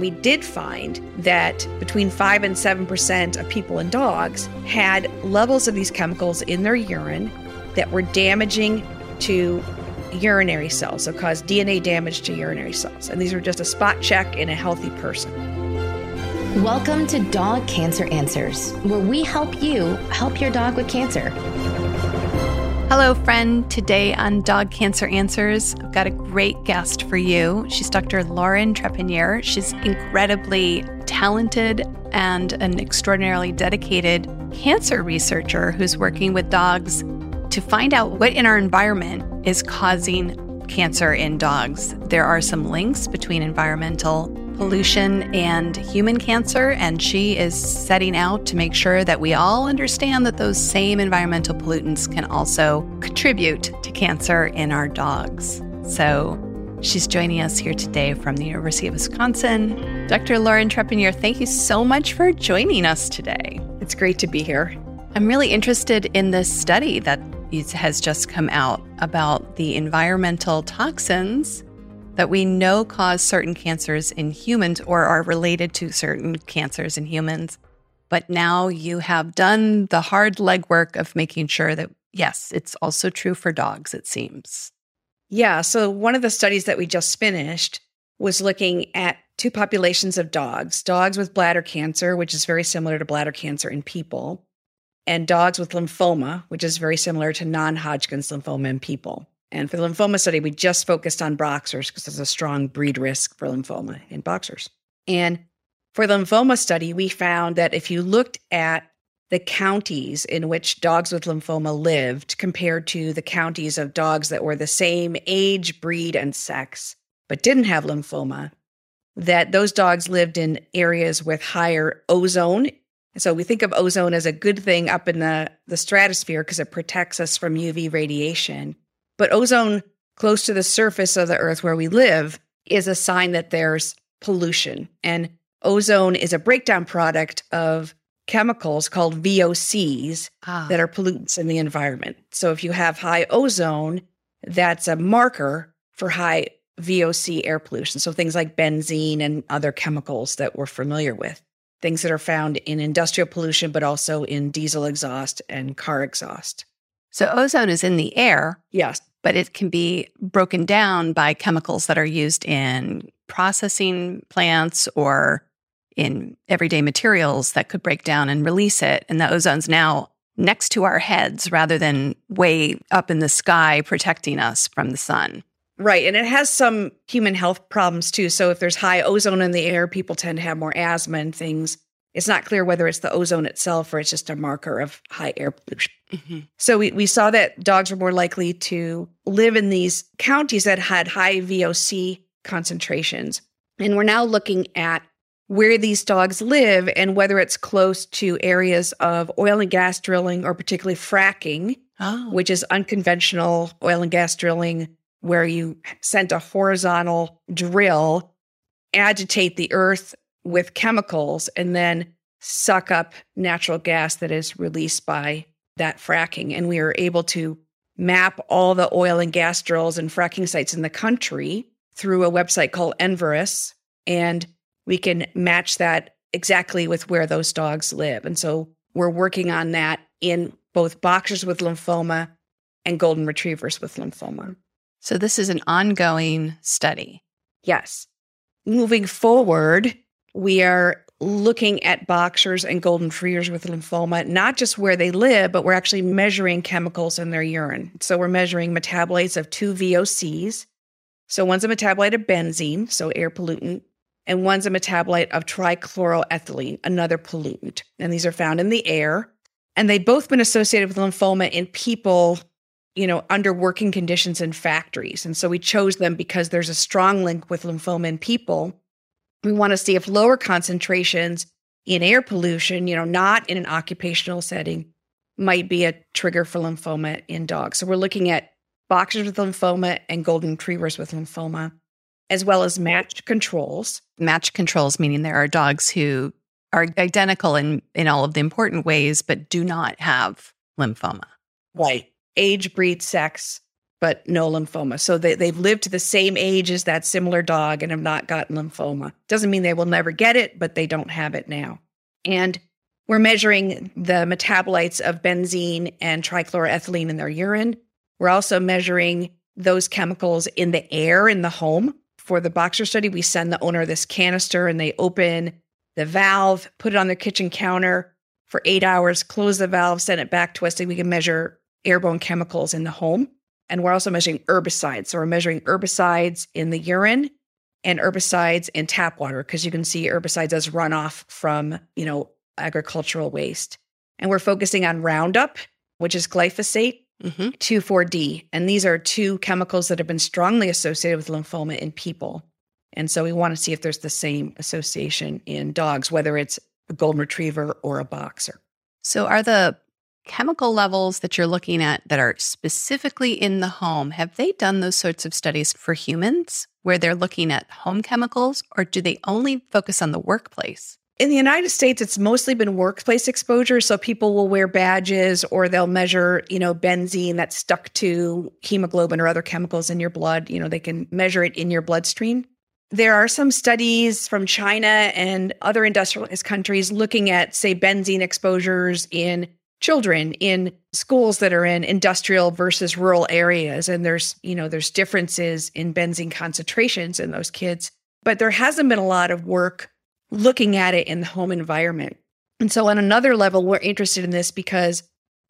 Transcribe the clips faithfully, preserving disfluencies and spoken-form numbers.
We did find that between five and seven percent of people and dogs had levels of these chemicals in their urine that were damaging to urinary cells, so caused D N A damage to urinary cells. And these were just a spot check in a healthy person. Welcome to Dog Cancer Answers, where we help you help your dog with cancer. Hello, friend. Today on Dog Cancer Answers, I've got a great guest for you. She's Doctor Lauren Trepanier. She's incredibly talented and an extraordinarily dedicated cancer researcher who's working with dogs to find out what in our environment is causing cancer in dogs. There are some links between environmental pollution and human cancer, and she is setting out to make sure that we all understand that those same environmental pollutants can also contribute to cancer in our dogs. So she's joining us here today from the University of Wisconsin. Doctor Lauren Trepanier, thank you so much for joining us today. It's great to be here. I'm really interested in this study that has just come out about the environmental toxins that we know cause certain cancers in humans or are related to certain cancers in humans. But now you have done the hard legwork of making sure that, yes, it's also true for dogs, it seems. Yeah. So one of the studies that we just finished was looking at two populations of dogs, dogs with bladder cancer, which is very similar to bladder cancer in people, and dogs with lymphoma, which is very similar to non-Hodgkin's lymphoma in people. And for the lymphoma study, we just focused on boxers because there's a strong breed risk for lymphoma in boxers. And for the lymphoma study, we found that if you looked at the counties in which dogs with lymphoma lived compared to the counties of dogs that were the same age, breed, and sex, but didn't have lymphoma, that those dogs lived in areas with higher ozone. So we think of ozone as a good thing up in the, the stratosphere because it protects us from U V radiation. But ozone close to the surface of the earth where we live is a sign that there's pollution. And ozone is a breakdown product of chemicals called V O Cs ah. that are pollutants in the environment. So if you have high ozone, that's a marker for high V O C air pollution. So things like benzene and other chemicals that we're familiar with, things that are found in industrial pollution, but also in diesel exhaust and car exhaust. So ozone is in the air, yes, but it can be broken down by chemicals that are used in processing plants or in everyday materials that could break down and release it. And the ozone's now next to our heads rather than way up in the sky protecting us from the sun. Right, and it has some human health problems too. So if there's high ozone in the air, people tend to have more asthma and things. It's not clear whether it's the ozone itself or it's just a marker of high air pollution. Mm-hmm. So we, we saw that dogs were more likely to live in these counties that had high V O C concentrations. And we're now looking at where these dogs live and whether it's close to areas of oil and gas drilling or particularly fracking, oh. which is unconventional oil and gas drilling where you send a horizontal drill, agitate the earth with chemicals, and then suck up natural gas that is released by that fracking. And we were able to map all the oil and gas drills and fracking sites in the country through a website called Enverus, and we can match that exactly with where those dogs live. And so we're working on that in both boxers with lymphoma and golden retrievers with lymphoma. So this is an ongoing study. Yes. Moving forward, we are looking at boxers and golden retrievers with lymphoma, not just where they live, but we're actually measuring chemicals in their urine. So we're measuring metabolites of two V O Cs. So one's a metabolite of benzene, so air pollutant, and one's a metabolite of trichloroethylene, another pollutant. And these are found in the air. And they've both been associated with lymphoma in people, you know, under working conditions in factories. And so we chose them because there's a strong link with lymphoma in people. We want to see if lower concentrations in air pollution, you know, not in an occupational setting, might be a trigger for lymphoma in dogs. So we're looking at boxers with lymphoma and golden retrievers with lymphoma, as well as matched controls. Matched controls, meaning there are dogs who are identical in, in all of the important ways, but do not have lymphoma. Right. Age, breed, sex, but no lymphoma. So they, they've lived to the same age as that similar dog and have not gotten lymphoma. Doesn't mean they will never get it, but they don't have it now. And we're measuring the metabolites of benzene and trichloroethylene in their urine. We're also measuring those chemicals in the air in the home. For the boxer study, we send the owner this canister and they open the valve, put it on their kitchen counter for eight hours, close the valve, send it back to us so we can measure airborne chemicals in the home. And we're also measuring herbicides. So we're measuring herbicides in the urine and herbicides in tap water, because you can see herbicides as runoff from, you know, agricultural waste. And we're focusing on Roundup, which is glyphosate, mm-hmm. two four D. And these are two chemicals that have been strongly associated with lymphoma in people. And so we want to see if there's the same association in dogs, whether it's a golden retriever or a boxer. So are the chemical levels that you're looking at that are specifically in the home, have they done those sorts of studies for humans where they're looking at home chemicals, or do they only focus on the workplace? In the United States, it's mostly been workplace exposure. So people will wear badges or they'll measure, you know, benzene that's stuck to hemoglobin or other chemicals in your blood. You know, they can measure it in your bloodstream. There are some studies from China and other industrialized countries looking at, say, benzene exposures in children in schools that are in industrial versus rural areas. And there's, you know, there's differences in benzene concentrations in those kids. But there hasn't been a lot of work looking at it in the home environment. And so on another level, we're interested in this because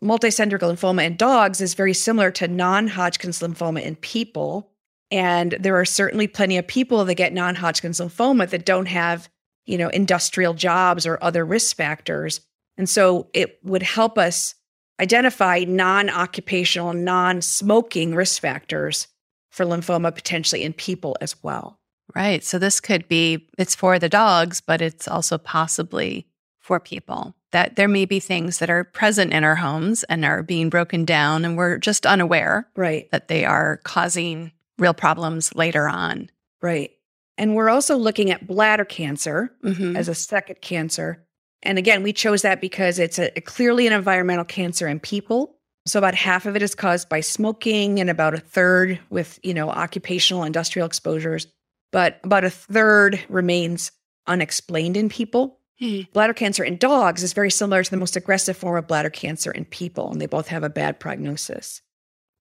multicentric lymphoma in dogs is very similar to non-Hodgkin's lymphoma in people. And there are certainly plenty of people that get non-Hodgkin's lymphoma that don't have, you know, industrial jobs or other risk factors. And so it would help us identify non-occupational, non-smoking risk factors for lymphoma potentially in people as well. Right. So this could be, it's for the dogs, but it's also possibly for people. That there may be things that are present in our homes and are being broken down and we're just unaware, right, that they are causing real problems later on. Right. And we're also looking at bladder cancer mm-hmm. as a second cancer. And again, we chose that because it's a, a clearly an environmental cancer in people. So about half of it is caused by smoking and about a third with, you know, occupational industrial exposures. But about a third remains unexplained in people. Hmm. Bladder cancer in dogs is very similar to the most aggressive form of bladder cancer in people, and they both have a bad prognosis.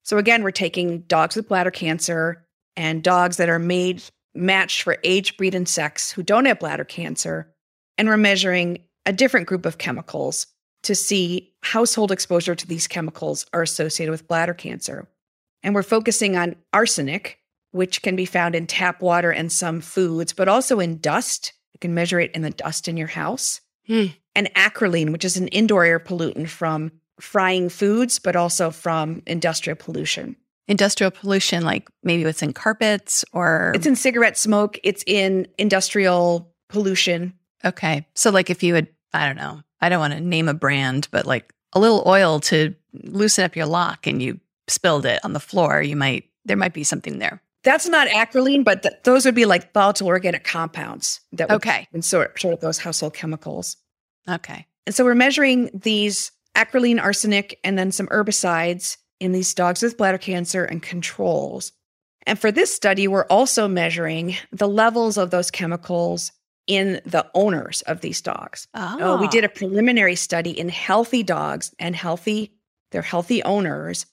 So again, we're taking dogs with bladder cancer and dogs that are made matched for age, breed, and sex who don't have bladder cancer, and we're measuring a different group of chemicals to see household exposure to these chemicals are associated with bladder cancer. And we're focusing on arsenic, which can be found in tap water and some foods, but also in dust. You can measure it in the dust in your house. Hmm. And acrolein, which is an indoor air pollutant from frying foods, but also from industrial pollution. Industrial pollution, like maybe it's in carpets or? It's in cigarette smoke. It's in industrial pollution. Okay. So like if you would, I don't know, I don't want to name a brand, but like a little oil to loosen up your lock and you spilled it on the floor, you might, there might be something there. That's not acrolein, but th- those would be like volatile organic compounds that would okay. be in sort, sort of those household chemicals. Okay. And so we're measuring these acrolein, arsenic, and then some herbicides in these dogs with bladder cancer and controls. And for this study, we're also measuring the levels of those chemicals in the owners of these dogs. Oh. So we did a preliminary study in healthy dogs and healthy, their healthy owners,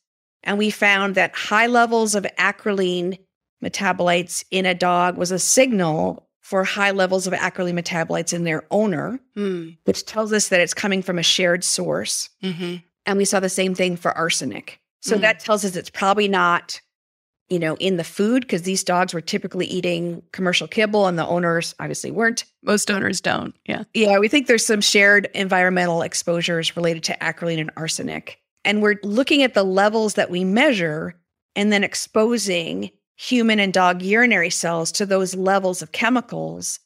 and we found that high levels of acrolein metabolites in a dog was a signal for high levels of acrolein metabolites in their owner, mm. which tells us that it's coming from a shared source. Mm-hmm. And we saw the same thing for arsenic. So mm. that tells us it's probably not, you know, in the food, because these dogs were typically eating commercial kibble and the owners obviously weren't. Most owners don't. Yeah. Yeah. We think there's some shared environmental exposures related to acrolein and arsenic. And we're looking at the levels that we measure and then exposing human and dog urinary cells to those levels of chemicals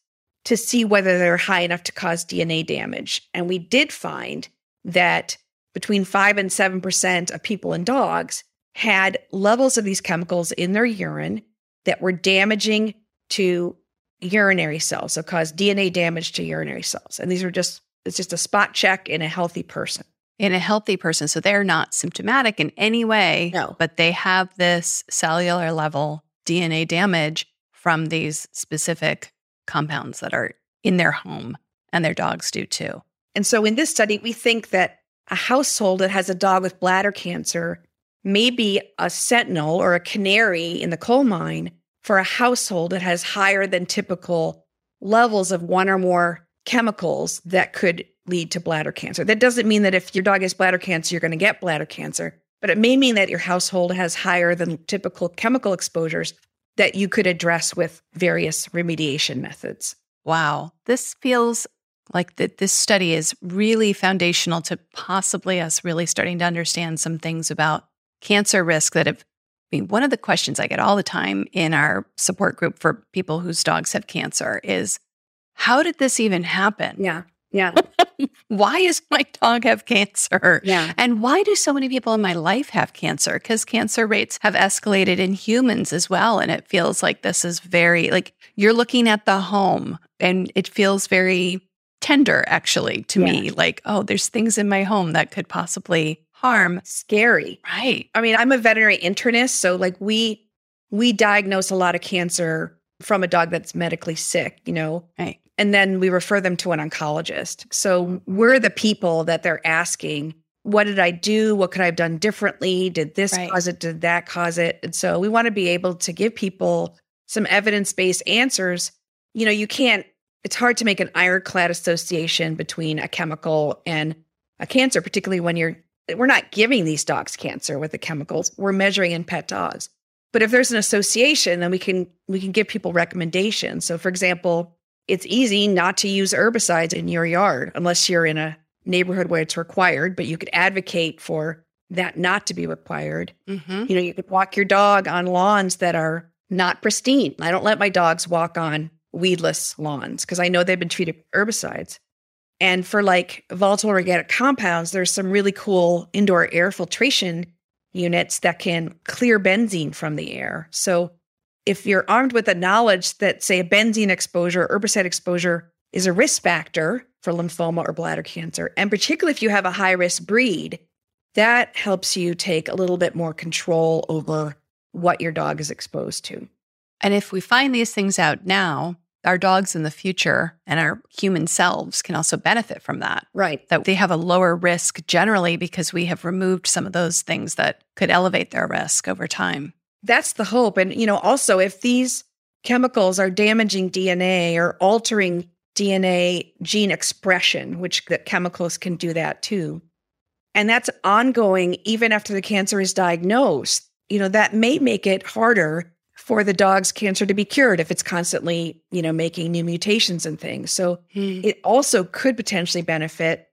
to see whether they're high enough to cause D N A damage. And we did find that between five and seven percent of people and dogs had levels of these chemicals in their urine that were damaging to urinary cells, so caused D N A damage to urinary cells. And these were just, it's just a spot check in a healthy person. in a healthy person. So they're not symptomatic in any way, no. but they have this cellular level D N A damage from these specific compounds that are in their home, and their dogs do too. And so in this study, we think that a household that has a dog with bladder cancer may be a sentinel or a canary in the coal mine for a household that has higher than typical levels of one or more chemicals that could lead to bladder cancer. That doesn't mean that if your dog has bladder cancer, you're going to get bladder cancer, but it may mean that your household has higher than typical chemical exposures that you could address with various remediation methods. Wow. This feels like that this study is really foundational to possibly us really starting to understand some things about cancer risk that have, I mean, one of the questions I get all the time in our support group for people whose dogs have cancer is, how did this even happen? Yeah. Yeah. Why does my dog have cancer? Yeah. And why do so many people in my life have cancer? Because cancer rates have escalated in humans as well. And it feels like this is very, like you're looking at the home and it feels very tender actually to yeah. me. Like, oh, there's things in my home that could possibly harm. Scary. Right. I mean, I'm a veterinary internist. So like we, we diagnose a lot of cancer from a dog that's medically sick, you know? Right. And then we refer them to an oncologist. So we're the people that they're asking, what did I do? What could I have done differently? Did this right. cause it? Did that cause it? And so we want to be able to give people some evidence-based answers. You know, you can't, it's hard to make an ironclad association between a chemical and a cancer, particularly when you're, we're not giving these dogs cancer with the chemicals. We're measuring in pet dogs. But if there's an association, then we can, we can give people recommendations. So for example, it's easy not to use herbicides in your yard unless you're in a neighborhood where it's required, but you could advocate for that not to be required. Mm-hmm. You know, you could walk your dog on lawns that are not pristine. I don't let my dogs walk on weedless lawns because I know they've been treated with herbicides. And for like volatile organic compounds, there's some really cool indoor air filtration units that can clear benzene from the air. So if you're armed with the knowledge that, say, a benzene exposure, herbicide exposure is a risk factor for lymphoma or bladder cancer, and particularly if you have a high-risk breed, that helps you take a little bit more control over what your dog is exposed to. And if we find these things out now, our dogs in the future and our human selves can also benefit from that. Right. That they have a lower risk generally because we have removed some of those things that could elevate their risk over time. That's the hope. And, you know, also if these chemicals are damaging D N A or altering D N A gene expression, which the chemicals can do that too, and that's ongoing even after the cancer is diagnosed, you know, that may make it harder for the dog's cancer to be cured if it's constantly, you know, making new mutations and things. So hmm. it also could potentially benefit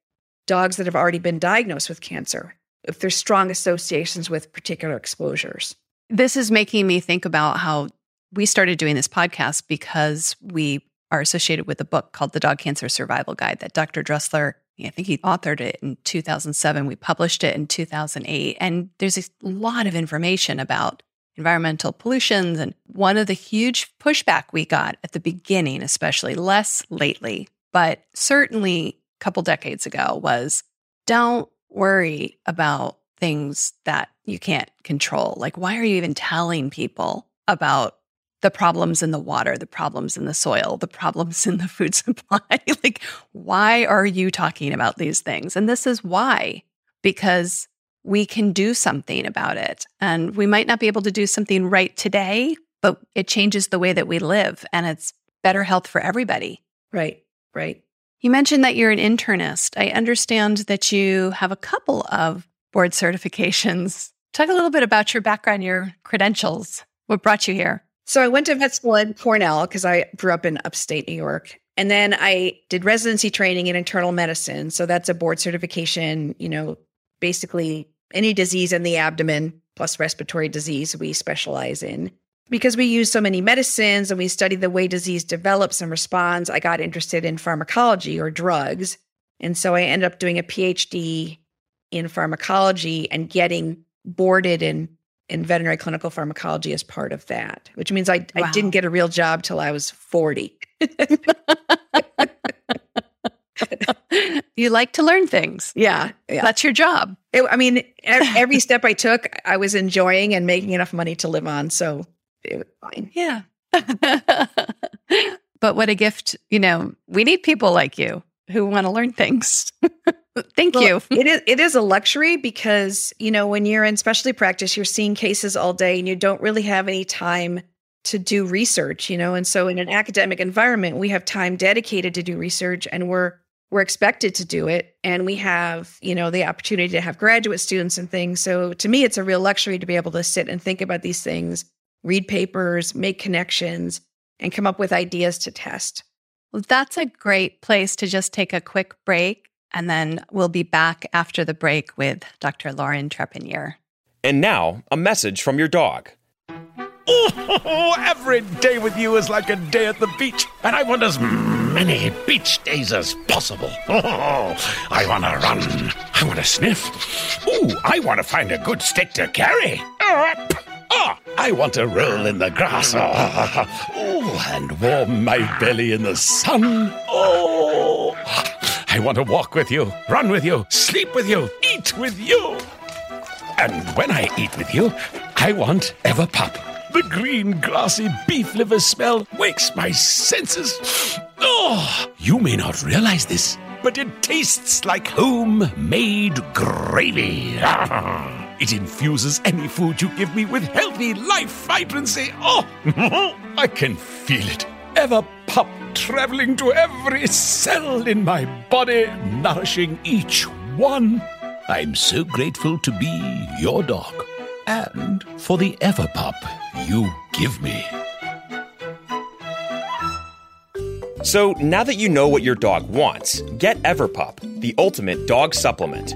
dogs that have already been diagnosed with cancer if there's strong associations with particular exposures. This is making me think about how we started doing this podcast because we are associated with a book called The Dog Cancer Survival Guide that Doctor Dressler, I think he authored it in two thousand seven. We published it in two thousand eight. And there's a lot of information about environmental pollutions. And one of the huge pushback we got at the beginning, especially less lately, but certainly a couple decades ago was, don't worry about things that you can't control. Like, why are you even telling people about the problems in the water, the problems in the soil, the problems in the food supply? Like, why are you talking about these things? And this is why, because we can do something about it. And we might not be able to do something right today, but it changes the way that we live and it's better health for everybody. Right, right. You mentioned that you're an internist. I understand that you have a couple of board certifications. Talk a little bit about your background, your credentials. What brought you here? So I went to vet school at Cornell because I grew up in upstate New York. And then I did residency training in internal medicine. So that's a board certification, you know, basically any disease in the abdomen plus respiratory disease we specialize in. Because we use so many medicines and we study the way disease develops and responds, I got interested in pharmacology or drugs. And so I ended up doing a PhD in pharmacology and getting boarded in, in veterinary clinical pharmacology as part of that, which means I, wow. I didn't get a real job till I was forty. You like to learn things. Yeah. yeah. That's your job. It, I mean, every step I took, I was enjoying and making enough money to live on. So it was fine. Yeah. But what a gift, you know, we need people like you who want to learn things. Thank well, you. It is, it is a luxury because, you know, when you're in specialty practice, you're seeing cases all day and you don't really have any time to do research, you know? And so in an academic environment, we have time dedicated to do research and we're, we're expected to do it. And we have, you know, the opportunity to have graduate students and things. So to me, it's a real luxury to be able to sit and think about these things, read papers, make connections, and come up with ideas to test. Well, that's a great place to just take a quick break. And then we'll be back after the break with Doctor Lauren Trepanier. And now, a message from your dog. Ooh, every day with you is like a day at the beach, and I want as many beach days as possible. Oh, I want to run. I want to sniff. Ooh, I want to find a good stick to carry. Oh, I want to roll in the grass. Oh, and warm my belly in the sun. Oh, I want to walk with you, run with you, sleep with you, eat with you. And when I eat with you, I want Everpup. The green, grassy beef liver smell wakes my senses. Oh, you may not realize this, but it tastes like homemade gravy. It infuses any food you give me with healthy life vibrancy. Oh, I can feel it. Everpup traveling to every cell in my body, nourishing each one. I'm so grateful to be your dog. And for the Everpup you give me. So now that you know what your dog wants, get Everpup, the ultimate dog supplement.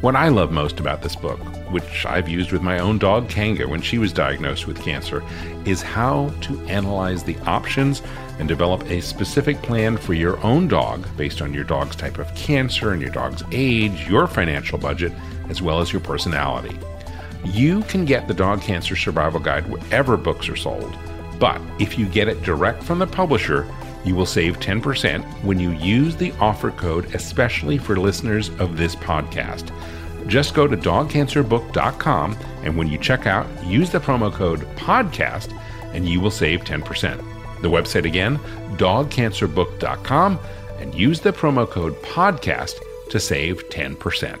What I love most about this book, which I've used with my own dog Kanga when she was diagnosed with cancer, is how to analyze the options and develop a specific plan for your own dog based on your dog's type of cancer and your dog's age, your financial budget, as well as your personality. You can get the Dog Cancer Survival Guide wherever books are sold, but if you get it direct from the publisher, you will save ten percent when you use the offer code, especially for listeners of this podcast. Just go to dog cancer book dot com, and when you check out, use the promo code PODCAST, and you will save ten percent. The website again, dog cancer book dot com, and use the promo code PODCAST to save ten percent.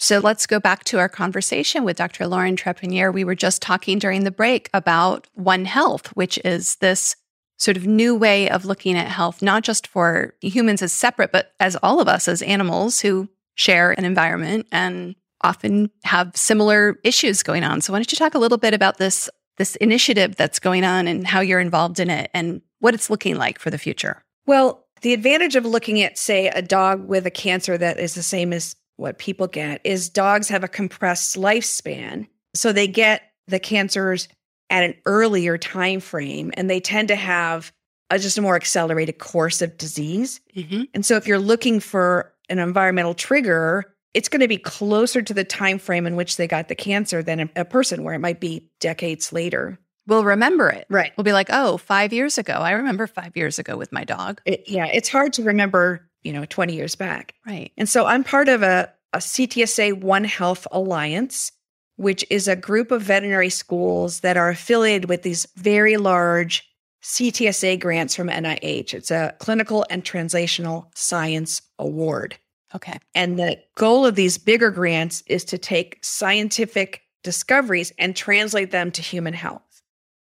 So let's go back to our conversation with Doctor Lauren Trepanier. We were just talking during the break about One Health, which is this sort of new way of looking at health, not just for humans as separate, but as all of us as animals who share an environment and often have similar issues going on. So why don't you talk a little bit about this, this initiative that's going on and how you're involved in it and what it's looking like for the future? Well, the advantage of looking at, say, a dog with a cancer that is the same as what people get is dogs have a compressed lifespan. So they get the cancers at an earlier time frame, and they tend to have a, just a more accelerated course of disease. Mm-hmm. And so if you're looking for an environmental trigger, it's going to be closer to the time frame in which they got the cancer than a, a person where it might be decades later. We'll remember it. Right. We'll be like, oh, five years ago. I remember five years ago with my dog. It, yeah, it's hard to remember, you know, twenty years back. Right. And so I'm part of a, a C T S A One Health Alliance, which is a group of veterinary schools that are affiliated with these very large C T S A grants from N I H. It's a clinical and translational science award. Okay. And the goal of these bigger grants is to take scientific discoveries and translate them to human health.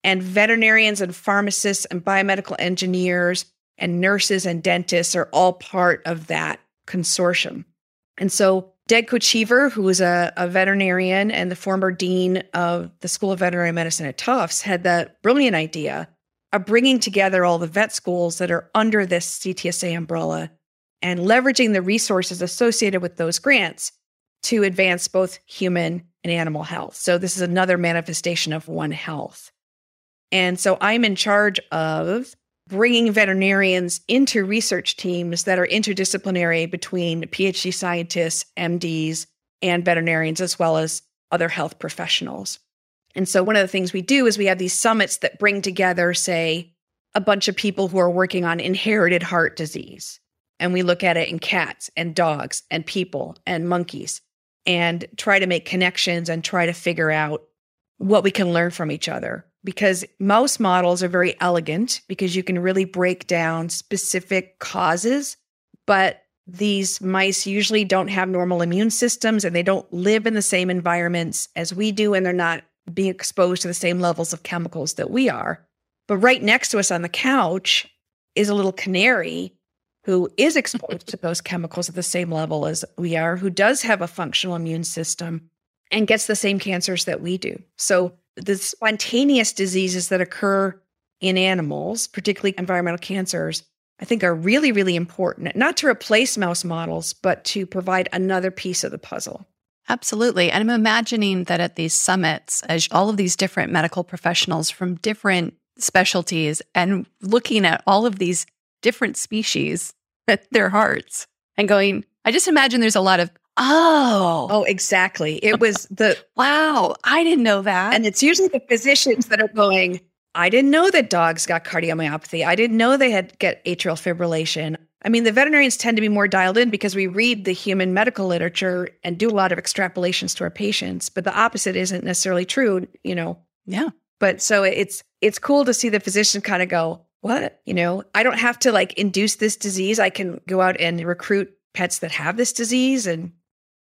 And veterinarians and pharmacists and biomedical engineers and nurses and dentists are all part of that consortium. And so Deb Kochiever, who is a, a veterinarian and the former dean of the School of Veterinary Medicine at Tufts, had the brilliant idea of bringing together all the vet schools that are under this C T S A umbrella and leveraging the resources associated with those grants to advance both human and animal health. So this is another manifestation of One Health. And so I'm in charge of bringing veterinarians into research teams that are interdisciplinary between P H D scientists, M Ds, and veterinarians, as well as other health professionals. And so one of the things we do is we have these summits that bring together, say, a bunch of people who are working on inherited heart disease. And we look at it in cats and dogs and people and monkeys and try to make connections and try to figure out what we can learn from each other. Because mouse models are very elegant because you can really break down specific causes, but these mice usually don't have normal immune systems and they don't live in the same environments as we do, and they're not being exposed to the same levels of chemicals that we are. But right next to us on the couch is a little canary who is exposed to those chemicals at the same level as we are, who does have a functional immune system and gets the same cancers that we do. So the spontaneous diseases that occur in animals, particularly environmental cancers, I think are really, really important, not to replace mouse models, but to provide another piece of the puzzle. Absolutely. And I'm imagining that at these summits, as all of these different medical professionals from different specialties and looking at all of these different species at their hearts and going, I just imagine there's a lot of Oh. Oh, exactly. It was the... wow, I didn't know that. And it's usually the physicians that are going, I didn't know that dogs got cardiomyopathy. I didn't know they had get atrial fibrillation. I mean, the veterinarians tend to be more dialed in because we read the human medical literature and do a lot of extrapolations to our patients, but the opposite isn't necessarily true, you know? Yeah. But so it's it's cool to see the physician kind of go, what? You know, I don't have to like induce this disease. I can go out and recruit pets that have this disease. And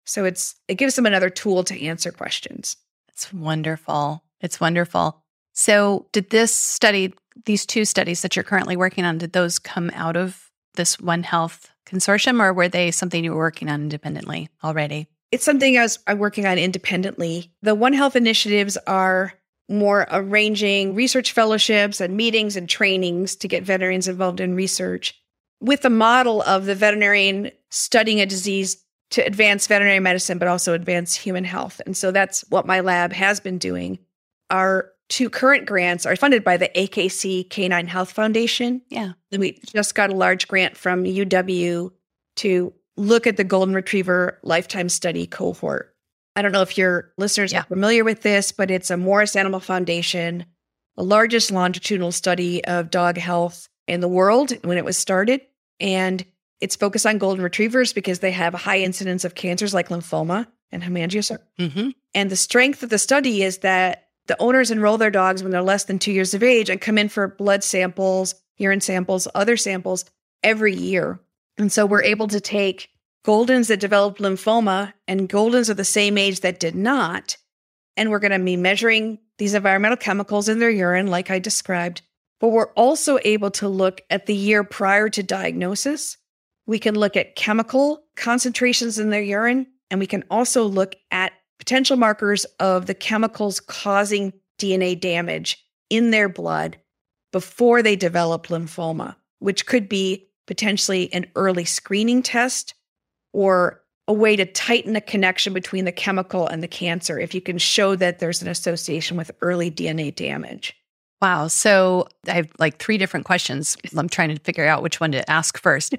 so it's it gives them another tool to answer questions. It's wonderful. It's wonderful. So did this study, these two studies that you're currently working on, did those come out of this One Health consortium, or were they something you were working on independently already? It's something I was I'm working on independently. The One Health initiatives are more arranging research fellowships and meetings and trainings to get veterinarians involved in research with the model of the veterinarian studying a disease to advance veterinary medicine, but also advance human health. And so that's what my lab has been doing. Our two current grants are funded by the A K C Canine Health Foundation. Yeah. And we just got a large grant from U W to look at the Golden Retriever Lifetime Study cohort. I don't know if your listeners yeah. are familiar with this, but it's a Morris Animal Foundation, the largest longitudinal study of dog health in the world when it was started. And it's focused on Golden Retrievers because they have a high incidence of cancers like lymphoma and hemangiosarcoma. Mm-hmm. And the strength of the study is that the owners enroll their dogs when they're less than two years of age and come in for blood samples, urine samples, other samples every year. And so we're able to take Goldens that developed lymphoma and Goldens of the same age that did not. And we're going to be measuring these environmental chemicals in their urine, like I described. But we're also able to look at the year prior to diagnosis. We can look at chemical concentrations in their urine, and we can also look at potential markers of the chemicals causing D N A damage in their blood before they develop lymphoma, which could be potentially an early screening test or a way to tighten the connection between the chemical and the cancer if you can show that there's an association with early D N A damage. Wow. So I have like three different questions. I'm trying to figure out which one to ask first.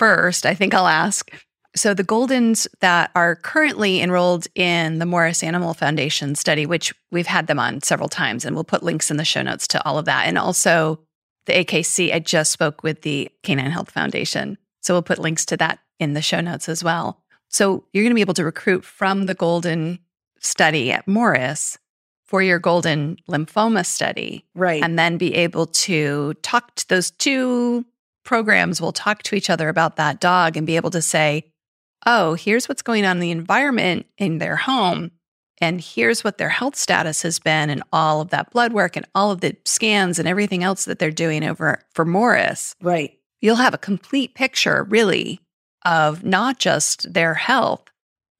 First, I think I'll ask. So the Goldens that are currently enrolled in the Morris Animal Foundation study, which we've had them on several times, and we'll put links in the show notes to all of that. And also the A K C, I just spoke with the Canine Health Foundation. So we'll put links to that in the show notes as well. So you're going to be able to recruit from the Golden study at Morris for your Golden lymphoma study. Right. And then be able to talk to those two programs. We'll talk to each other about that dog and be able to say, oh, here's what's going on in the environment in their home. And here's what their health status has been and all of that blood work and all of the scans and everything else that they're doing over for Morris. Right. You'll have a complete picture, really, of not just their health,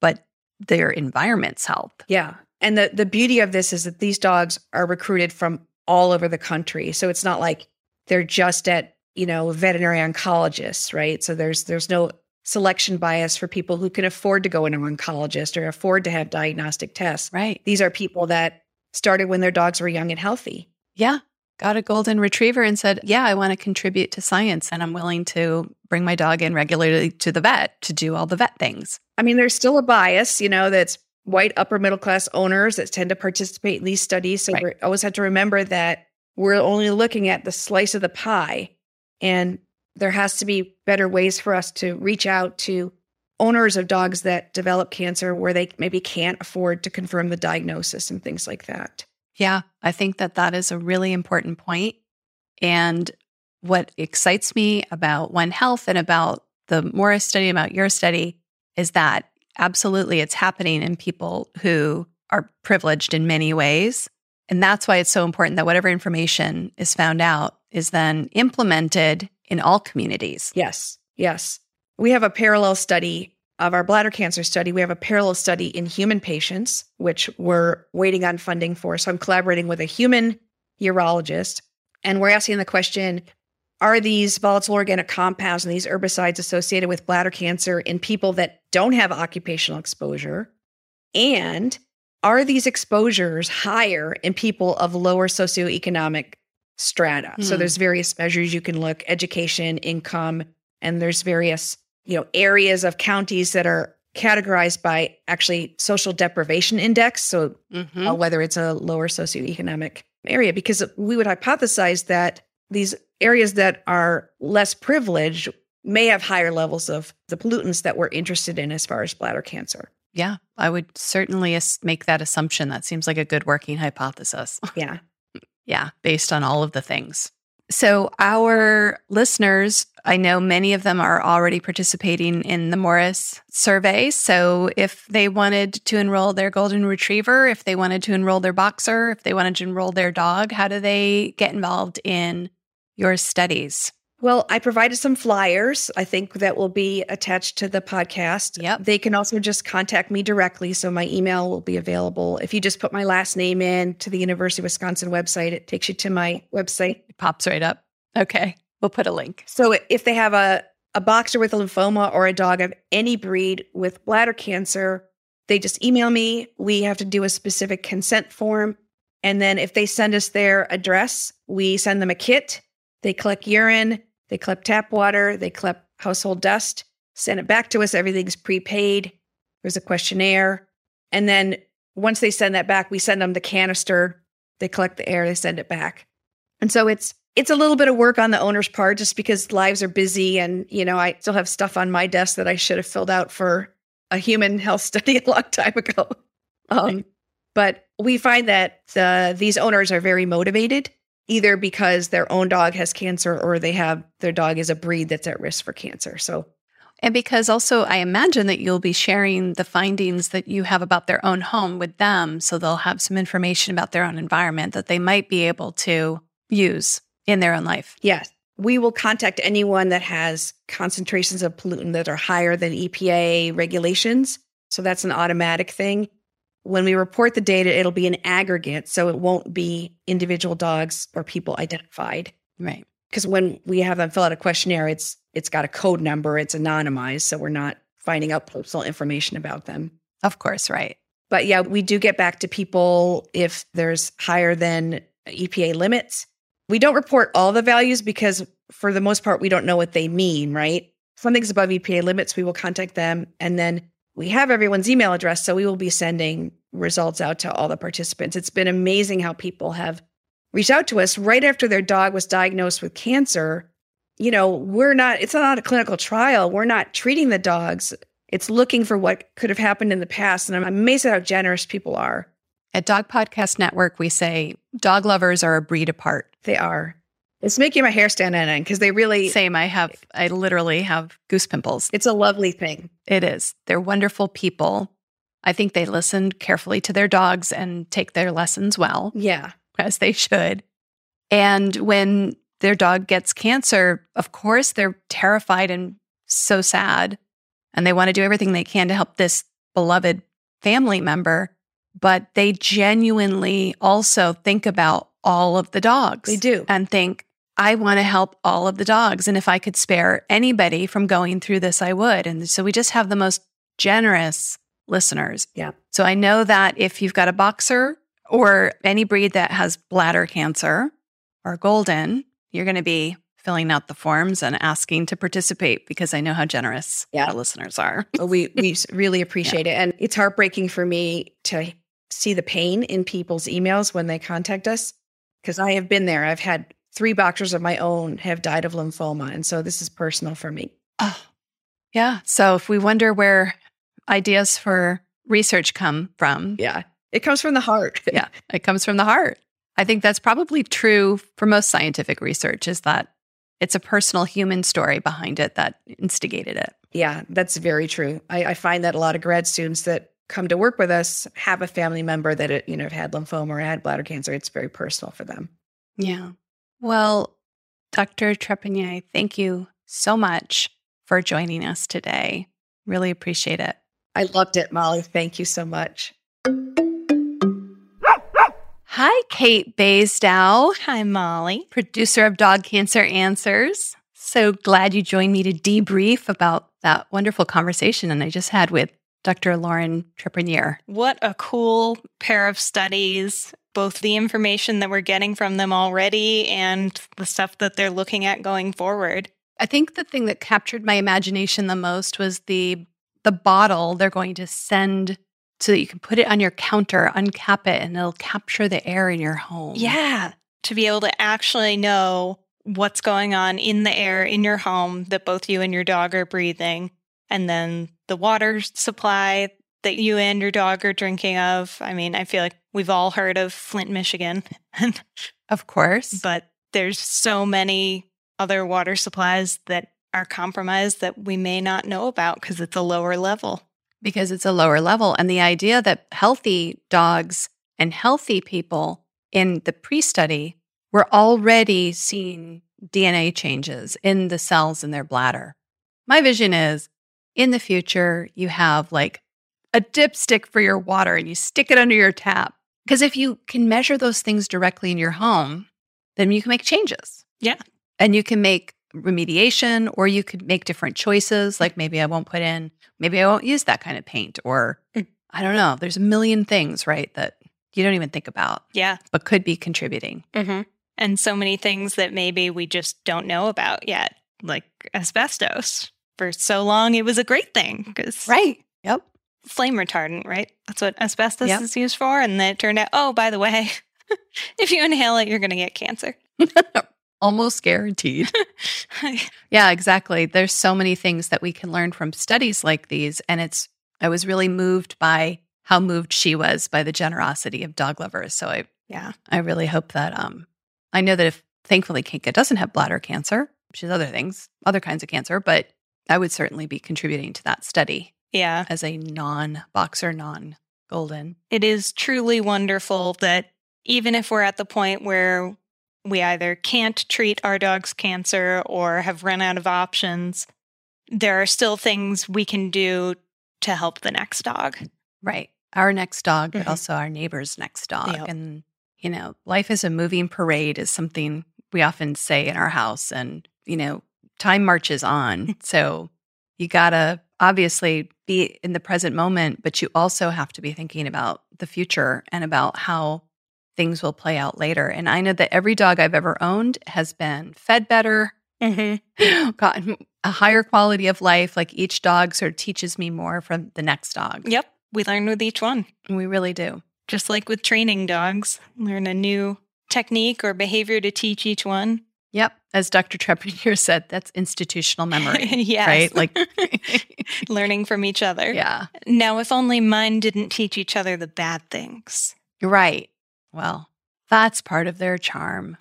but their environment's health. Yeah. And the, the beauty of this is that these dogs are recruited from all over the country. So it's not like they're just at, you know, veterinary oncologists, right? So there's there's no selection bias for people who can afford to go into an oncologist or afford to have diagnostic tests. Right. These are people that started when their dogs were young and healthy. Yeah. Got a Golden Retriever and said, yeah, I want to contribute to science and I'm willing to bring my dog in regularly to the vet to do all the vet things. I mean, there's still a bias, you know, that's white upper middle class owners that tend to participate in these studies. So right. we always have to remember that we're only looking at the slice of the pie, and there has to be better ways for us to reach out to owners of dogs that develop cancer where they maybe can't afford to confirm the diagnosis and things like that. Yeah, I think that that is a really important point. And what excites me about One Health and about the Morris study, about your study, is that absolutely, it's happening in people who are privileged in many ways. And that's why it's so important that whatever information is found out is then implemented in all communities. Yes, yes. We have a parallel study of our bladder cancer study. We have a parallel study in human patients, which we're waiting on funding for. So I'm collaborating with a human urologist, and we're asking the question, are these volatile organic compounds and these herbicides associated with bladder cancer in people that don't have occupational exposure? And are these exposures higher in people of lower socioeconomic strata? Hmm. So there's various measures you can look, education, income, and there's various, you know, areas of counties that are categorized by actually social deprivation index. So mm-hmm. uh, whether it's a lower socioeconomic area, because we would hypothesize that these areas that are less privileged may have higher levels of the pollutants that we're interested in as far as bladder cancer. Yeah, I would certainly make that assumption. That seems like a good working hypothesis. Yeah. Yeah, based on all of the things. So our listeners, I know many of them are already participating in the Morris survey. So if they wanted to enroll their Golden Retriever, if they wanted to enroll their boxer, if they wanted to enroll their dog, how do they get involved in your studies? Well, I provided some flyers, I think, that will be attached to the podcast. Yep. They can also just contact me directly, so my email will be available. If you just put my last name in to the University of Wisconsin website, it takes you to my website. It pops right up. Okay. We'll put a link. So if they have a, a boxer with a lymphoma or a dog of any breed with bladder cancer, they just email me. We have to do a specific consent form. And then if they send us their address, we send them a kit. They collect urine, they collect tap water, they collect household dust, sent it back to us. Everything's prepaid. There's a questionnaire. And then once they send that back, we send them the canister. They collect the air, they send it back. And so it's it's a little bit of work on the owner's part just because lives are busy. And, you know, I still have stuff on my desk that I should have filled out for a human health study a long time ago. Um, but we find that the, these owners are very motivated, either because their own dog has cancer or they have their dog is a breed that's at risk for cancer. So, and because also I imagine that you'll be sharing the findings that you have about their own home with them. So they'll have some information about their own environment that they might be able to use in their own life. Yes. We will contact anyone that has concentrations of pollutant that are higher than E P A regulations. So that's an automatic thing. When we report the data, it'll be an aggregate, so it won't be individual dogs or people identified. Right. Because when we have them fill out a questionnaire, it's it's got a code number, it's anonymized, so we're not finding out personal information about them. Of course, right. But yeah, we do get back to people if there's higher than E P A limits. We don't report all the values because for the most part, we don't know what they mean, right? If something's above E P A limits, we will contact them, and then we have everyone's email address, so we will be sending results out to all the participants. It's been amazing how people have reached out to us right after their dog was diagnosed with cancer. You know, we're not, it's not a clinical trial. We're not treating the dogs. It's looking for what could have happened in the past. And I'm amazed at how generous people are. At Dog Podcast Network, we say dog lovers are a breed apart. They are. It's making my hair stand on end because they really... Same. I have, I literally have goose pimples. It's a lovely thing. It is. They're wonderful people. I think they listen carefully to their dogs and take their lessons well. Yeah. As they should. And when their dog gets cancer, of course, they're terrified and so sad. And they want to do everything they can to help this beloved family member. But they genuinely also think about all of the dogs. They do. And think, I want to help all of the dogs. And if I could spare anybody from going through this, I would. And so we just have the most generous listeners. Yeah. So I know that if you've got a boxer or any breed that has bladder cancer or golden, you're going to be filling out the forms and asking to participate because I know how generous yeah. our listeners are. we we really appreciate yeah. it. And it's heartbreaking for me to see the pain in people's emails when they contact us because I have been there. I've had three boxers of my own have died of lymphoma. And so this is personal for me. Oh, yeah. So if we wonder where ideas for research come from. Yeah. It comes from the heart. yeah. It comes from the heart. I think that's probably true for most scientific research is that it's a personal human story behind it that instigated it. Yeah, that's very true. I, I find that a lot of grad students that come to work with us have a family member that, it, you know, have had lymphoma or had bladder cancer. It's very personal for them. Yeah. Well, Doctor Trepanier, thank you so much for joining us today. Really appreciate it. I loved it, Molly. Thank you so much. Hi, Kate Baisdow. Hi, Molly. Producer of Dog Cancer Answers. So glad you joined me to debrief about that wonderful conversation that I just had with Doctor Lauren Trepanier. What a cool pair of studies, both the information that we're getting from them already and the stuff that they're looking at going forward. I think the thing that captured my imagination the most was the the bottle they're going to send so that you can put it on your counter, uncap it, and it'll capture the air in your home. Yeah, to be able to actually know what's going on in the air in your home that both you and your dog are breathing, and then the water supply that you and your dog are drinking of. I mean, I feel like we've all heard of Flint, Michigan. Of course. But there's so many other water supplies that are compromised that we may not know about because it's a lower level. Because it's a lower level. And the idea that healthy dogs and healthy people in the pre-study were already seeing D N A changes in the cells in their bladder. My vision is in the future, you have like a dipstick for your water and you stick it under your tap. Because if you can measure those things directly in your home, then you can make changes. Yeah. And you can make remediation, or you could make different choices, like maybe I won't put in, maybe I won't use that kind of paint, or I don't know. There's a million things, right, that you don't even think about, yeah, but could be contributing. Mm-hmm. And so many things that maybe we just don't know about yet, like asbestos. for so long, it was a great thing. Cause right. Yep. Flame retardant, right? That's what asbestos yep. is used for. And then it turned out, oh, by the way, if you inhale it, you're going to get cancer. Almost guaranteed. Yeah, exactly. There's so many things that we can learn from studies like these. And it's, I was really moved by how moved she was by the generosity of dog lovers. So I, yeah, I really hope that, um, I know that if thankfully Kinka doesn't have bladder cancer, she has other things, other kinds of cancer, but I would certainly be contributing to that study. Yeah. As a non-boxer, non-golden. It is truly wonderful that even if we're at the point where we either can't treat our dog's cancer or have run out of options, there are still things we can do to help the next dog. Right. Our next dog, mm-hmm. but also our neighbor's next dog. Yep. And, you know, life is a moving parade is something we often say in our house. And, you know, time marches on. So you got to obviously be in the present moment, but you also have to be thinking about the future and about how things will play out later. And I know that every dog I've ever owned has been fed better, mm-hmm. gotten a higher quality of life. Like each dog sort of teaches me more from the next dog. Yep. We learn with each one. We really do. Just like with training dogs, learn a new technique or behavior to teach each one. Yep. As Doctor Trepanier said, that's institutional memory. Yes. Right? Like learning from each other. Yeah. Now, if only mine didn't teach each other the bad things. Right. Well, that's part of their charm.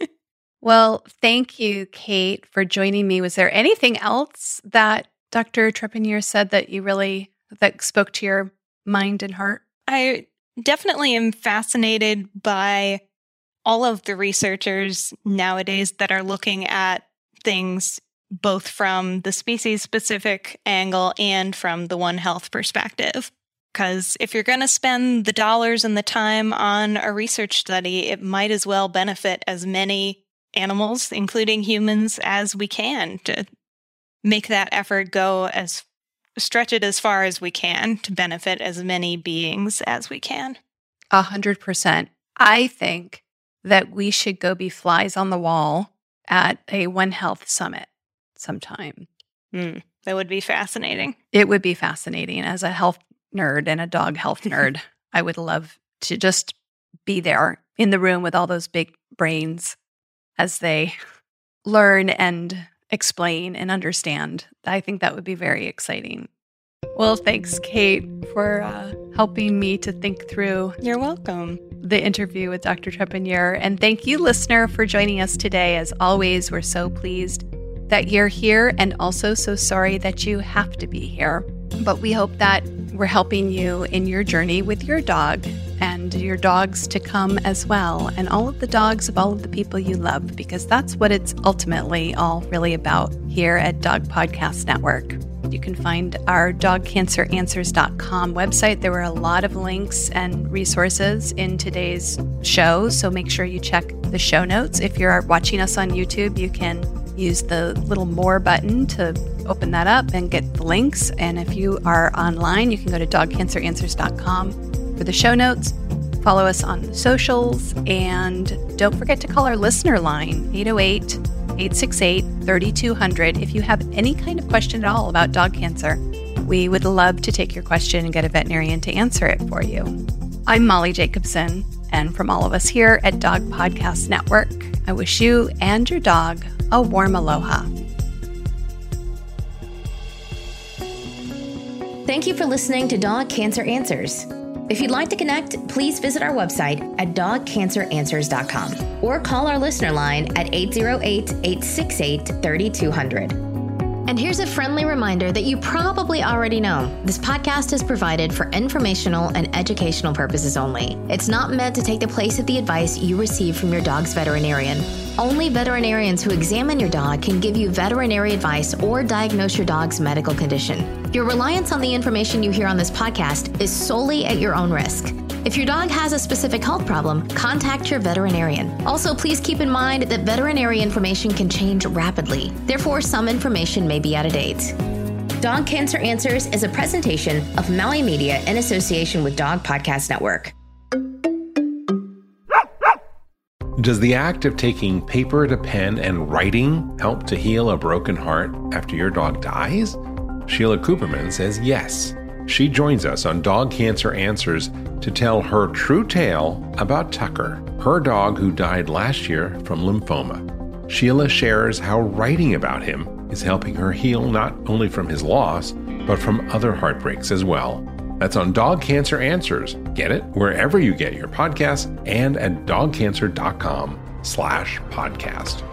Well, thank you, Kate, for joining me. Was there anything else that Doctor Trepanier said that you really, that spoke to your mind and heart? I definitely am fascinated by all of the researchers nowadays that are looking at things both from the species-specific angle and from the One Health perspective. Because if you're going to spend the dollars and the time on a research study, it might as well benefit as many animals, including humans, as we can to make that effort go as, stretch it as far as we can to benefit as many beings as we can. A hundred percent. I think that we should go be flies on the wall at a One Health summit sometime. Mm, that would be fascinating. It would be fascinating. As a health nerd and a dog health nerd, I would love to just be there in the room with all those big brains as they learn and explain and understand. I think that would be very exciting. Well, thanks, Kate, for uh, helping me to think through. You're welcome. The interview with Doctor Trepanier. And thank you, listener, for joining us today. As always, we're so pleased that you're here and also so sorry that you have to be here. But we hope that we're helping you in your journey with your dog and your dogs to come as well, and all of the dogs of all of the people you love, because that's what it's ultimately all really about here at Dog Podcast Network. You can find our dog cancer answers dot com website. There were a lot of links and resources in today's show, so make sure you check the show notes. If you're watching us on YouTube, you can use the little more button to open that up and get the links. And if you are online, you can go to dog cancer answers dot com for the show notes. Follow us on the socials. And don't forget to call our listener line, eight oh eight, eight six eight, three two zero zero. If you have any kind of question at all about dog cancer, we would love to take your question and get a veterinarian to answer it for you. I'm Molly Jacobson. And from all of us here at Dog Podcast Network, I wish you and your dog a warm aloha. Thank you for listening to Dog Cancer Answers. If you'd like to connect, please visit our website at dog cancer answers dot com or call our listener line at eight oh eight, eight six eight, three two zero zero. And here's a friendly reminder that you probably already know. This podcast is provided for informational and educational purposes only. It's not meant to take the place of the advice you receive from your dog's veterinarian. Only veterinarians who examine your dog can give you veterinary advice or diagnose your dog's medical condition. Your reliance on the information you hear on this podcast is solely at your own risk. If your dog has a specific health problem, contact your veterinarian. Also, please keep in mind that veterinary information can change rapidly. Therefore, some information may be out of date. Dog Cancer Answers is a presentation of Maui Media in association with Dog Podcast Network. Does the act of taking paper to pen and writing help to heal a broken heart after your dog dies? Sheila Cooperman says yes. She joins us on Dog Cancer Answers to tell her true tale about Tucker, her dog who died last year from lymphoma. Sheila shares how writing about him is helping her heal not only from his loss, but from other heartbreaks as well. That's on Dog Cancer Answers. Get it wherever you get your podcasts and at dog cancer dot com slash podcast.